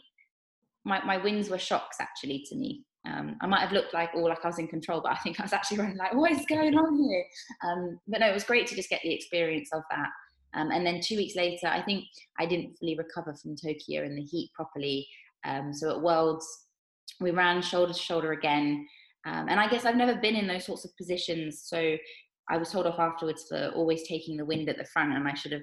my, my wins were shocks actually to me. Um, I might have looked like, oh, like I was in control, but I think I was actually running like, what is going on here? Um, but no, it was great to just get the experience of that. Um, and then two weeks later, I think I didn't fully recover from Tokyo and the heat properly. Um, so at Worlds, we ran shoulder to shoulder again. Um, and I guess I've never been in those sorts of positions. So I was told off afterwards for always taking the wind at the front, and I should have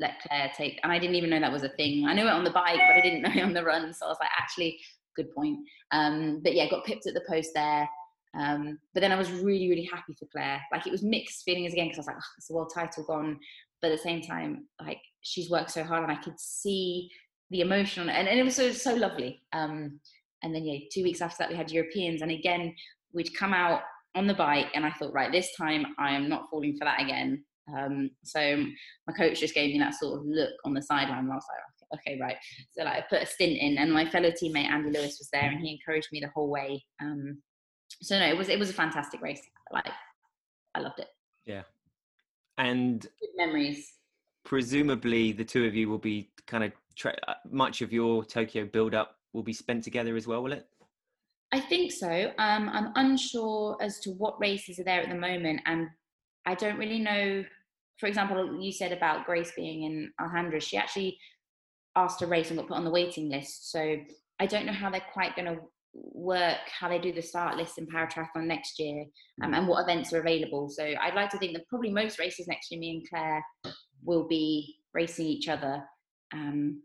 let Claire take, and I didn't even know that was a thing. I knew it on the bike, but I didn't know it on the run. So I was like, actually, good point. Um, but yeah, got pipped at the post there. Um, but then I was really, really happy for Claire. Like, it was mixed feelings again, because I was like, oh, it's a world title gone. But at the same time, like, she's worked so hard, and I could see the emotion. And, and it was so, so lovely. Um, and then, yeah, two weeks after that, we had Europeans. And again, we'd come out on the bike, and I thought, right, this time I am not falling for that again. Um, so my coach just gave me that sort of look on the sideline, and I was like, okay, right. So like, I put a stint in, and my fellow teammate Andy Lewis was there, and he encouraged me the whole way. Um, so no, it was it was a fantastic race. Like, I loved it. Yeah, and good memories. Presumably, the two of you will be kind of tra- much of your Tokyo build-up will be spent together as well, will it? I think so. Um, I'm unsure as to what races are there at the moment, and I don't really know. For example, you said about Grace being in Alhandra. She actually asked a race and got put on the waiting list. So I don't know how they're quite going to work, how they do the start list in Para Triathlon next year, um, and what events are available. So I'd like to think that probably most races next year, me and Claire will be racing each other. Um,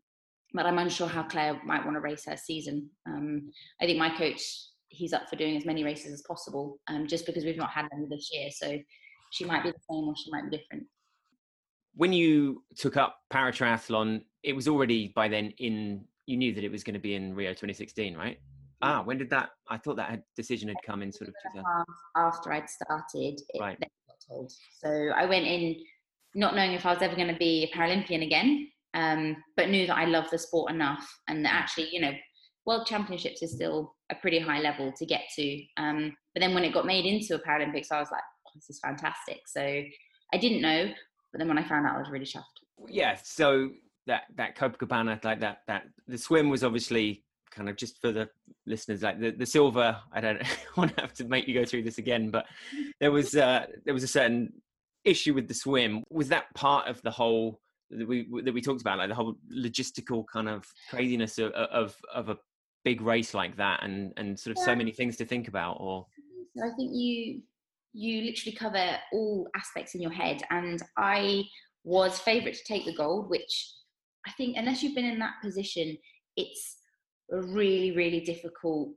but I'm unsure how Claire might want to race her season. Um, I think my coach, he's up for doing as many races as possible, um, just because we've not had them this year. So she might be the same, or she might be different. When you took up Para Triathlon, it was already by then in, you knew that it was going to be in Rio twenty sixteen, right? Ah, when did that, I thought that had, decision had come in sort of. After I'd started, it right. Then got told. So I went in not knowing if I was ever going to be a Paralympian again, um, but knew that I loved the sport enough, and that actually, you know, World Championships is still a pretty high level to get to. Um, but then when it got made into a Paralympics, I was like, oh, this is fantastic. So I didn't know. But then when I found out, I was really shocked. Yeah, so that that Copacabana, like that, that the swim was obviously kind of, just for the listeners, like the, the silver, I don't want to have to make you go through this again, but there was uh, there was a certain issue with the swim. Was that part of the whole that we that we talked about, like the whole logistical kind of craziness of of, of a big race like that, and, and sort of yeah. so many things to think about? Or so I think you. You literally cover all aspects in your head. And I was favourite to take the gold, which I think, unless you've been in that position, it's a really, really difficult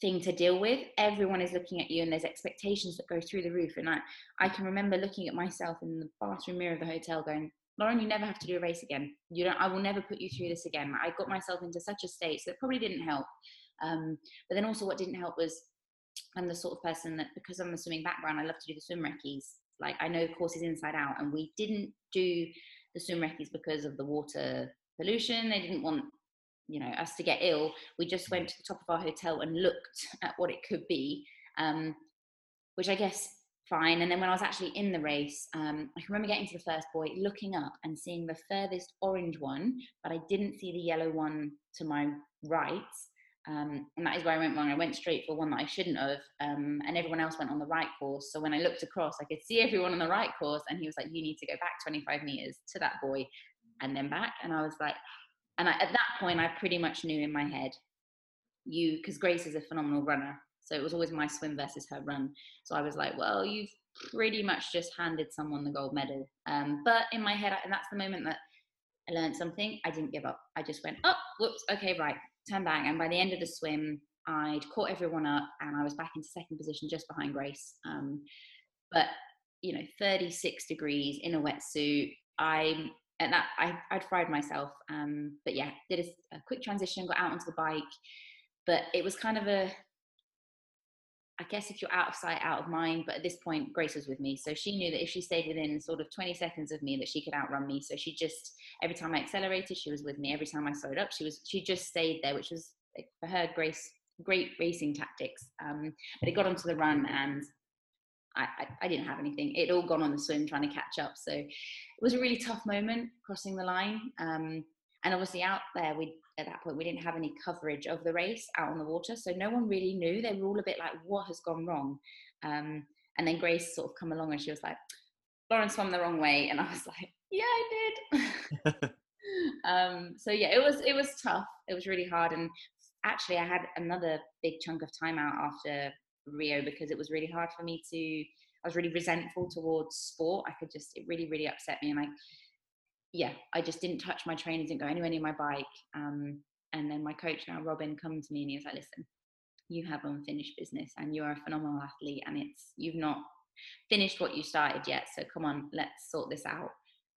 thing to deal with. Everyone is looking at you, and there's expectations that go through the roof. And I, I can remember looking at myself in the bathroom mirror of the hotel going, Lauren, you never have to do a race again. You don't, I will never put you through this again. I got myself into such a state, so it probably didn't help. Um, but then also what didn't help was, I'm the sort of person that, because I'm a swimming background, I love to do the swim recce's. Like, I know courses inside out, and we didn't do the swim recce's because of the water pollution. They didn't want, you know, us to get ill. We just went to the top of our hotel and looked at what it could be, um, which I guess fine. And then when I was actually in the race, um, I can remember getting to the first buoy, looking up and seeing the furthest orange one, but I didn't see the yellow one to my right. Um, and that is where I went wrong. I went straight for one that I shouldn't have, um, and everyone else went on the right course. So when I looked across, I could see everyone on the right course, and he was like, you need to go back twenty-five meters to that boy and then back. And I was like, and I, at that point, I pretty much knew in my head, you, because Grace is a phenomenal runner. So it was always my swim versus her run. So I was like, well, you've pretty much just handed someone the gold medal. Um, but in my head, and that's the moment that I learned something, I didn't give up. I just went, oh, whoops, okay, right, turn back. And by the end of the swim, I'd caught everyone up and I was back into second position just behind Grace. Um, but, you know, thirty-six degrees in a wetsuit. I, at that, I, I'd fried myself. Um, but yeah, did a, a quick transition, got out onto the bike. But it was kind of a, I guess if you're out of sight, out of mind, but at this point, Grace was with me. So she knew that if she stayed within sort of twenty seconds of me, that she could outrun me. So she just, every time I accelerated, she was with me. Every time I slowed up, she was, she just stayed there, which was, for her, Grace, great racing tactics. Um, but it got onto the run and I, I, I didn't have anything. It all gone on the swim trying to catch up. So it was a really tough moment crossing the line. Um, and obviously out there, we at that point, we didn't have any coverage of the race out on the water. So no one really knew. They were all a bit like, what has gone wrong? Um, and then Grace sort of come along and she was like, Lauren swam the wrong way. And I was like, yeah, I did. um, so yeah, it was, it was tough. It was really hard. And actually I had another big chunk of time out after Rio because it was really hard for me to, I was really resentful towards sport. I could just, it really, really upset me. And I, yeah, I just didn't touch my training, didn't go anywhere near my bike. Um, and then my coach now, Robin, come to me and he was like, listen, you have unfinished business and you are a phenomenal athlete and it's, you've not finished what you started yet. So come on, let's sort this out.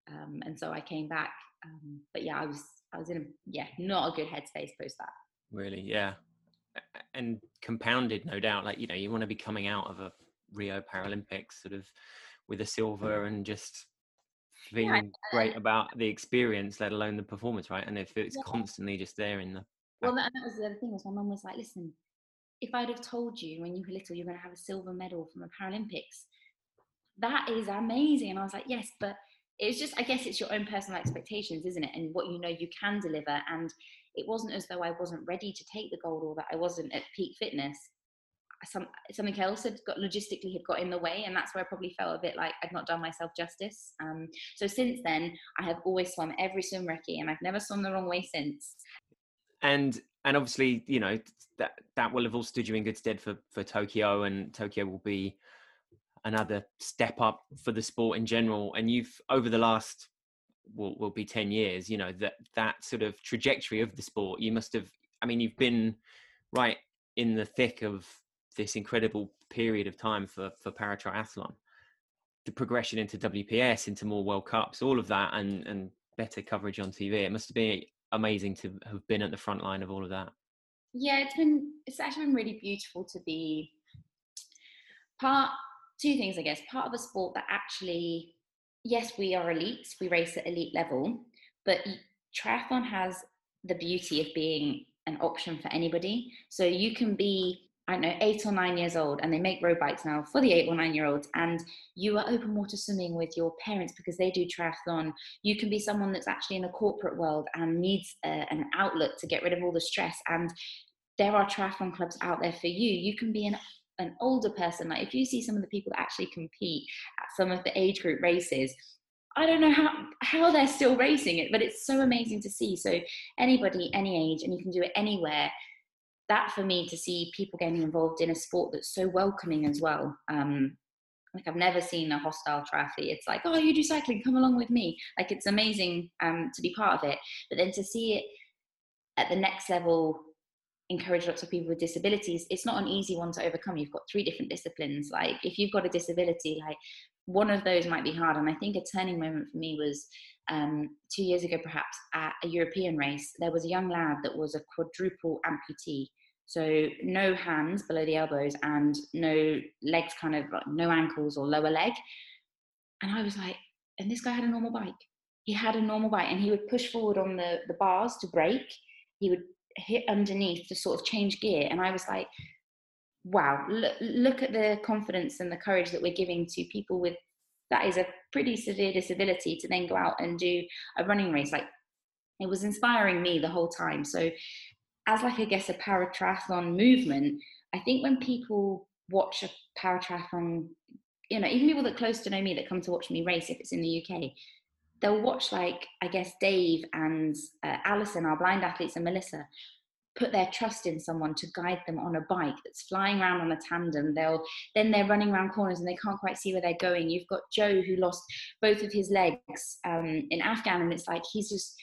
Um, and so I came back. Um, but yeah, I was, I was in a, yeah, not a good headspace post that. Really? Yeah. And compounded, no doubt, like, you know, you want to be coming out of a Rio Paralympics sort of with a silver and just being yeah, great about the experience, let alone the performance, right? And if it's yeah. constantly just there in the well, that, that was the other thing was my mum was like, listen, if I'd have told you when you were little you're going to have a silver medal from the Paralympics, that is amazing. And I was like, yes, but it's just, I guess it's your own personal expectations, isn't it, and what you know you can deliver. And it wasn't as though I wasn't ready to take the gold or that I wasn't at peak fitness. Some, something else had got logistically had got in the way, and that's where I probably felt a bit like I'd not done myself justice. Um, so since then I have always swum every swim recce and I've never swum the wrong way since. And and obviously, you know, that that will have all stood you in good stead for, for Tokyo, and Tokyo will be another step up for the sport in general. And you've over the last will will be ten years, you know, that that sort of trajectory of the sport, you must have, I mean, you've been right in the thick of this incredible period of time for, for para triathlon, the progression into W P S, into more World Cups, all of that, and, and better coverage on T V. It must have been amazing to have been at the front line of all of that. Yeah, it's been, it's actually been really beautiful to be part, two things, I guess, part of a sport that actually, yes, we are elites, we race at elite level, but triathlon has the beauty of being an option for anybody. So you can be, I don't know, eight or nine years old, and they make road bikes now for the eight or nine year olds, and you are open water swimming with your parents because they do triathlon. You can be someone that's actually in the corporate world and needs a, an outlet to get rid of all the stress, and there are triathlon clubs out there for you. You can be an, an older person. Like if you see some of the people that actually compete at some of the age group races, I don't know how, how they're still racing it, but it's so amazing to see. So anybody, any age, and you can do it anywhere. That for me, to see people getting involved in a sport that's so welcoming as well. Um, like I've never seen a hostile triathlete. It's like, oh, you do cycling, come along with me. Like it's amazing um, to be part of it. But then to see it at the next level, encourage lots of people with disabilities. It's not an easy one to overcome. You've got three different disciplines. Like if you've got a disability, like one of those might be hard. And I think a turning moment for me was um, two years ago, perhaps at a European race, there was a young lad that was a quadruple amputee. So no hands below the elbows and no legs, kind of like no ankles or lower leg. And I was like, and this guy had a normal bike. He had a normal bike and he would push forward on the, the bars to brake. He would hit underneath to sort of change gear. And I was like, wow, look, look at the confidence and the courage that we're giving to people with, that is a pretty severe disability, to then go out and do a running race. Like it was inspiring me the whole time. So as like, I guess, a para triathlon movement, I think when people watch a para triathlon, you know, even people that are close to know me that come to watch me race, if it's in the U K, they'll watch, like, I guess, Dave and uh, Alison, our blind athletes, and Melissa, put their trust in someone to guide them on a bike that's flying around on a tandem. They'll then they're running around corners and they can't quite see where they're going. You've got Joe, who lost both of his legs um, in Afghan, and it's like he's just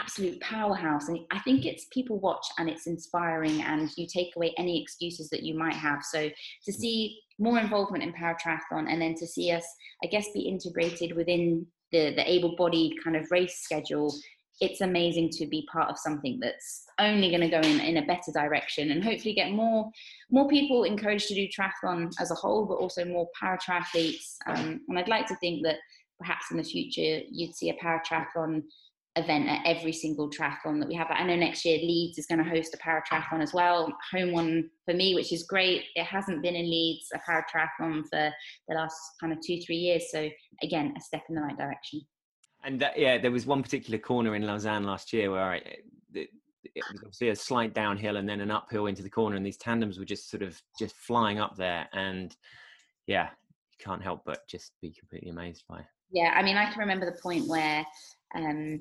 absolute powerhouse. And I think it's people watch and it's inspiring, and you take away any excuses that you might have. So to see more involvement in para triathlon, and then to see us, I guess, be integrated within the the able-bodied kind of race schedule, it's amazing to be part of something that's only going to go in, in a better direction, and hopefully get more more people encouraged to do triathlon as a whole, but also more para triathletes. Um, and I'd like to think that perhaps in the future you'd see a para triathlon event at every single triathlon that we have. I know next year Leeds is going to host a para triathlon as well, home one for me, which is great. It hasn't been in Leeds a para triathlon for the last kind of two, three years. So again, a step in the right direction. And that, yeah, there was one particular corner in Lausanne last year where I, it, it was obviously a slight downhill and then an uphill into the corner, and these tandems were just sort of just flying up there. And yeah, you can't help but just be completely amazed by it. Yeah, I mean, I can remember the point where um,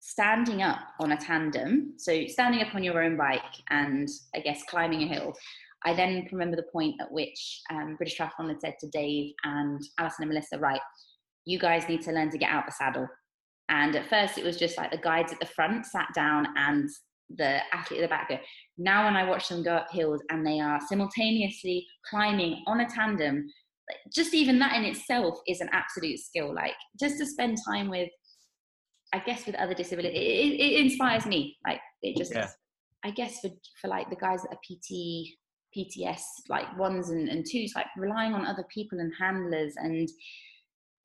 standing up on a tandem, so standing up on your own bike and I guess climbing a hill, I then remember the point at which um, British Triathlon had said to Dave and Alison and Melissa, right, you guys need to learn to get out the saddle. And at first it was just like the guides at the front sat down and the athlete at the back go. Now when I watch them go up hills and they are simultaneously climbing on a tandem, just even that in itself is an absolute skill. Like, just to spend time with, I guess, with other disabilities, it, it inspires me. Like, it just, yeah. I guess for, for like the guys that are P T, P T S, like ones and, and twos, like relying on other people and handlers and,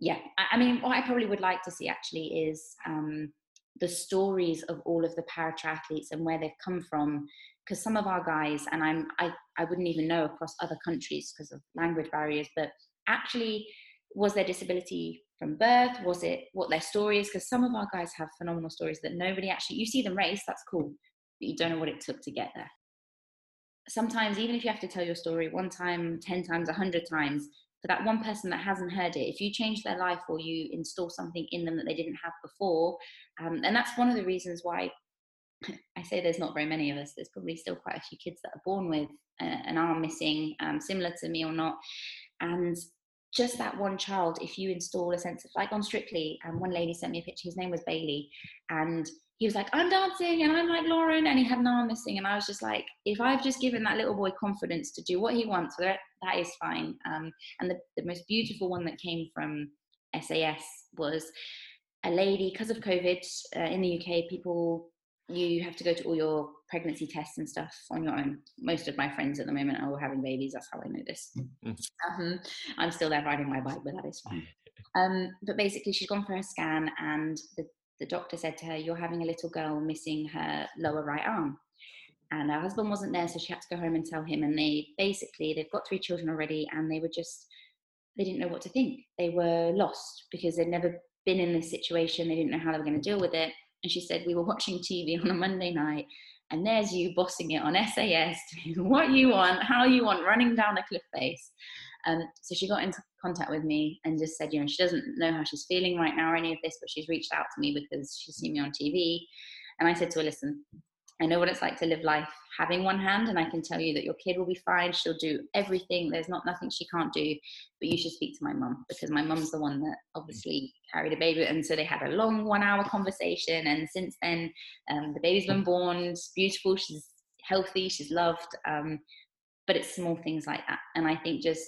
yeah, I mean, what I probably would like to see actually is um, the stories of all of the para triathletes and where they've come from, because some of our guys, and I'm, I, I wouldn't even know across other countries because of language barriers, but actually, was their disability from birth? Was it what their story is? Because some of our guys have phenomenal stories that nobody actually, you see them race, that's cool, but you don't know what it took to get there. Sometimes, even if you have to tell your story one time, ten times, a hundred times, for that one person that hasn't heard it, if you change their life or you install something in them that they didn't have before, um, and that's one of the reasons why I say there's not very many of us. There's probably still quite a few kids that are born with uh, an arm missing, um, similar to me or not. And just that one child, if you install a sense of, like on Strictly, and um, one lady sent me a picture, his name was Bailey, and he was like, I'm dancing and I'm like Lauren, and he had an arm missing. And I was just like, if I've just given that little boy confidence to do what he wants, that is fine. Um, and the, the most beautiful one that came from S A S was a lady, because of COVID uh, in the U K, people, you have to go to all your pregnancy tests and stuff on your own. Most of my friends at the moment are all having babies. That's how I know this. um, I'm still there riding my bike, but that is fine. Um, but basically she's gone for her scan, and the The doctor said to her, you're having a little girl missing her lower right arm. And her husband wasn't there, so she had to go home and tell him. And they basically, they've got three children already, and they were just, they didn't know what to think. They were lost because they'd never been in this situation. They didn't know how they were going to deal with it. And she said, we were watching T V on a Monday night, and there's you bossing it on S A S, doing what you want, how you want, running down a cliff face. Um, so she got into contact with me and just said, you know, she doesn't know how she's feeling right now or any of this, but she's reached out to me because she's seen me on T V. And I said to her, listen, I know what it's like to live life having one hand, and I can tell you that your kid will be fine. She'll do everything. There's not nothing she can't do, but you should speak to my mum, because my mum's the one that obviously carried a baby. And so they had a long one hour conversation. And since then, um, the baby's been born. It's beautiful. She's healthy. She's loved. Um, but it's small things like that. And I think just,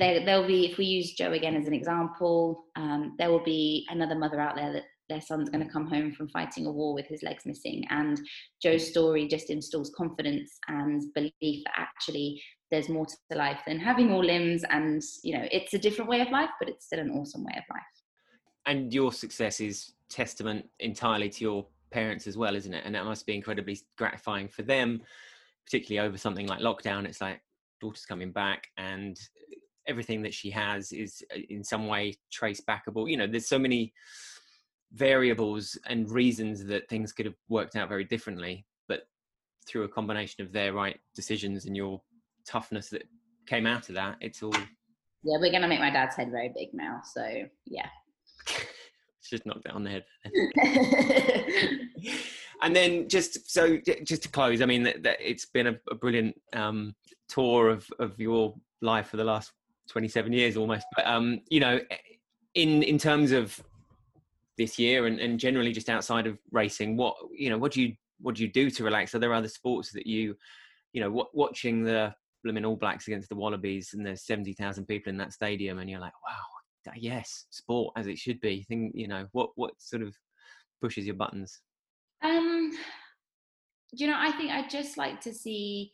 There, there'll be, if we use Joe again as an example, um, there will be another mother out there that their son's going to come home from fighting a war with his legs missing. And Joe's story just installs confidence and belief that actually there's more to life than having all limbs. And, you know, it's a different way of life, but it's still an awesome way of life. And your success is testament entirely to your parents as well, isn't it? And that must be incredibly gratifying for them, particularly over something like lockdown. It's like, daughter's coming back, and everything that she has is in some way trace backable. You know, there's so many variables and reasons that things could have worked out very differently, but through a combination of their right decisions and your toughness that came out of that, it's all... Yeah, we're going to make my dad's head very big now, so yeah. Just knocked it on the head. And then just, so just to close, I mean, that, that it's been a, a brilliant um, tour of, of your life for the last twenty-seven years almost. But, um, you know, in in terms of this year and, and generally just outside of racing, what, you know, what do you, what do you do to relax? Are there other sports that you, you know, w- watching the blooming All Blacks against the Wallabies and there's seventy thousand people in that stadium and you're like, wow, yes, sport as it should be. Think, you know, what, what sort of pushes your buttons? Um, you know, I think I just like to see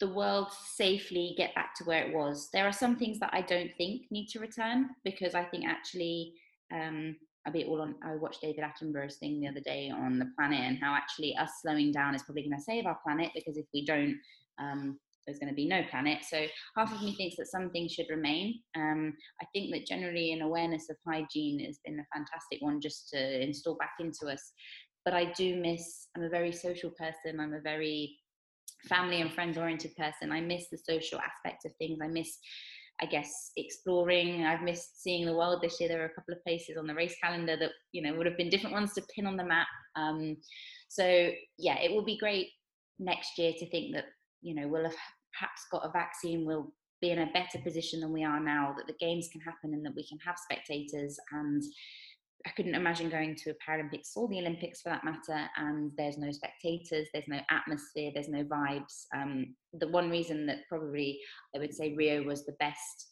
the world safely get back to where it was. There are some things that I don't think need to return because I think actually, um, I'll be all on, I watched David Attenborough's thing the other day on the planet and how actually us slowing down is probably going to save our planet, because if we don't, um, there's going to be no planet. So half of me thinks that some things should remain. Um, I think that generally an awareness of hygiene has been a fantastic one just to install back into us. But I do miss, I'm a very social person. I'm a very family and friends oriented person. I miss the social aspect of things. I miss, I guess, exploring. I've missed seeing the world this year. There were a couple of places on the race calendar that, you know, would have been different ones to pin on the map. Um, so yeah, it will be great next year to think that, you know, we'll have perhaps got a vaccine, we'll be in a better position than we are now, that the games can happen and that we can have spectators. And I couldn't imagine going to a Paralympics or the Olympics for that matter, and there's no spectators, there's no atmosphere, there's no vibes. Um, the one reason that probably I would say Rio was the best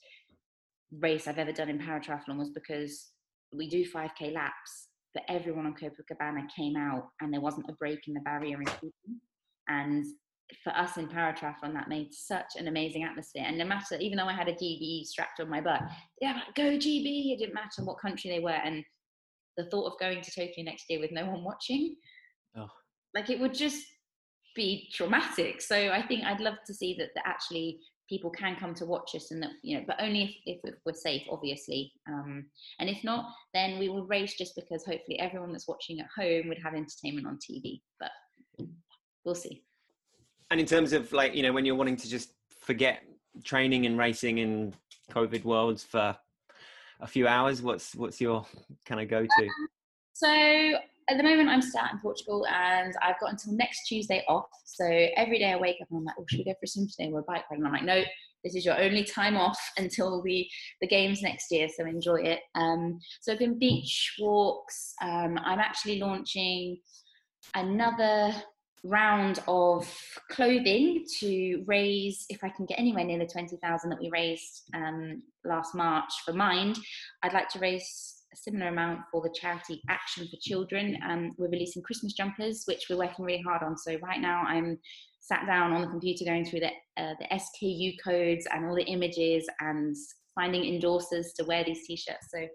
race I've ever done in para triathlon was because we do five K laps, but everyone on Copacabana came out and there wasn't a break in the barrier in Sweden. And for us in para triathlon, that made such an amazing atmosphere. And no matter, even though I had a G B E strapped on my butt, yeah, go G B E, it didn't matter what country they were. And the thought of going to Tokyo next year with no one watching, oh. like it would just be traumatic. So I think I'd love to see that, that actually people can come to watch us, and that, you know, but only if, if we're safe, obviously. Um, and if not, then we will race just because hopefully everyone that's watching at home would have entertainment on T V, but we'll see. And in terms of, like, you know, when you're wanting to just forget training and racing in COVID worlds for a few hours, what's what's your kind of go-to? Um, so at the moment I'm sat in Portugal and I've got until next Tuesday off, so every day I wake up and I'm like, oh, should we go for a swim today? We're bike riding. I'm like, no, this is your only time off until the the games next year, so enjoy it. Um so I've been beach walks. um I'm actually launching another round of clothing to raise, if I can get anywhere near the twenty thousand that we raised um last March for Mind, I'd like to raise a similar amount for the charity Action for Children. Um we're releasing Christmas jumpers, which we're working really hard on. So right now I'm sat down on the computer going through the uh, the S K U codes and all the images and finding endorsers to wear these t-shirts. So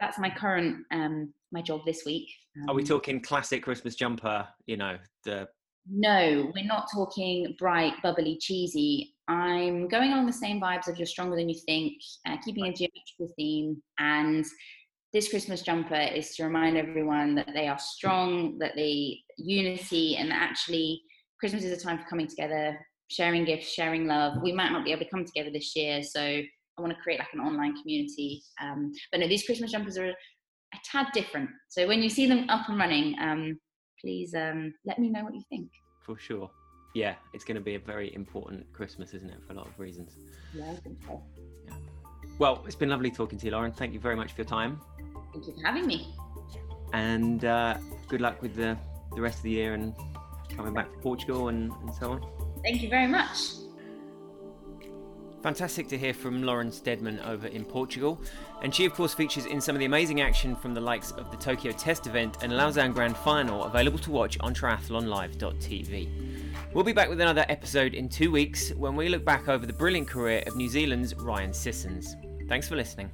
that's my current um my job this week. Um, are we talking classic Christmas jumper, you know, the... No, we're not talking bright, bubbly, cheesy. I'm going along the same vibes of you're stronger than you think, uh, keeping a geometrical theme. And this Christmas jumper is to remind everyone that they are strong, that they unity, and that actually Christmas is a time for coming together, sharing gifts, sharing love. We might not be able to come together this year, so I want to create like an online community. Um, but no, these Christmas jumpers are a tad different. So when you see them up and running, um, please um, let me know what you think. For sure. Yeah, it's going to be a very important Christmas, isn't it, for a lot of reasons. Yeah, I think so. Yeah. Well, it's been lovely talking to you, Lauren. Thank you very much for your time. Thank you for having me. And uh, good luck with the, the rest of the year and coming back to Portugal and, and so on. Thank you very much. Fantastic to hear from Lauren Steadman over in Portugal, and she of course features in some of the amazing action from the likes of the Tokyo Test event and Lausanne Grand Final, available to watch on triathlon live dot t v. We'll be back with another episode in two weeks when we look back over the brilliant career of New Zealand's Ryan Sissons. Thanks for listening.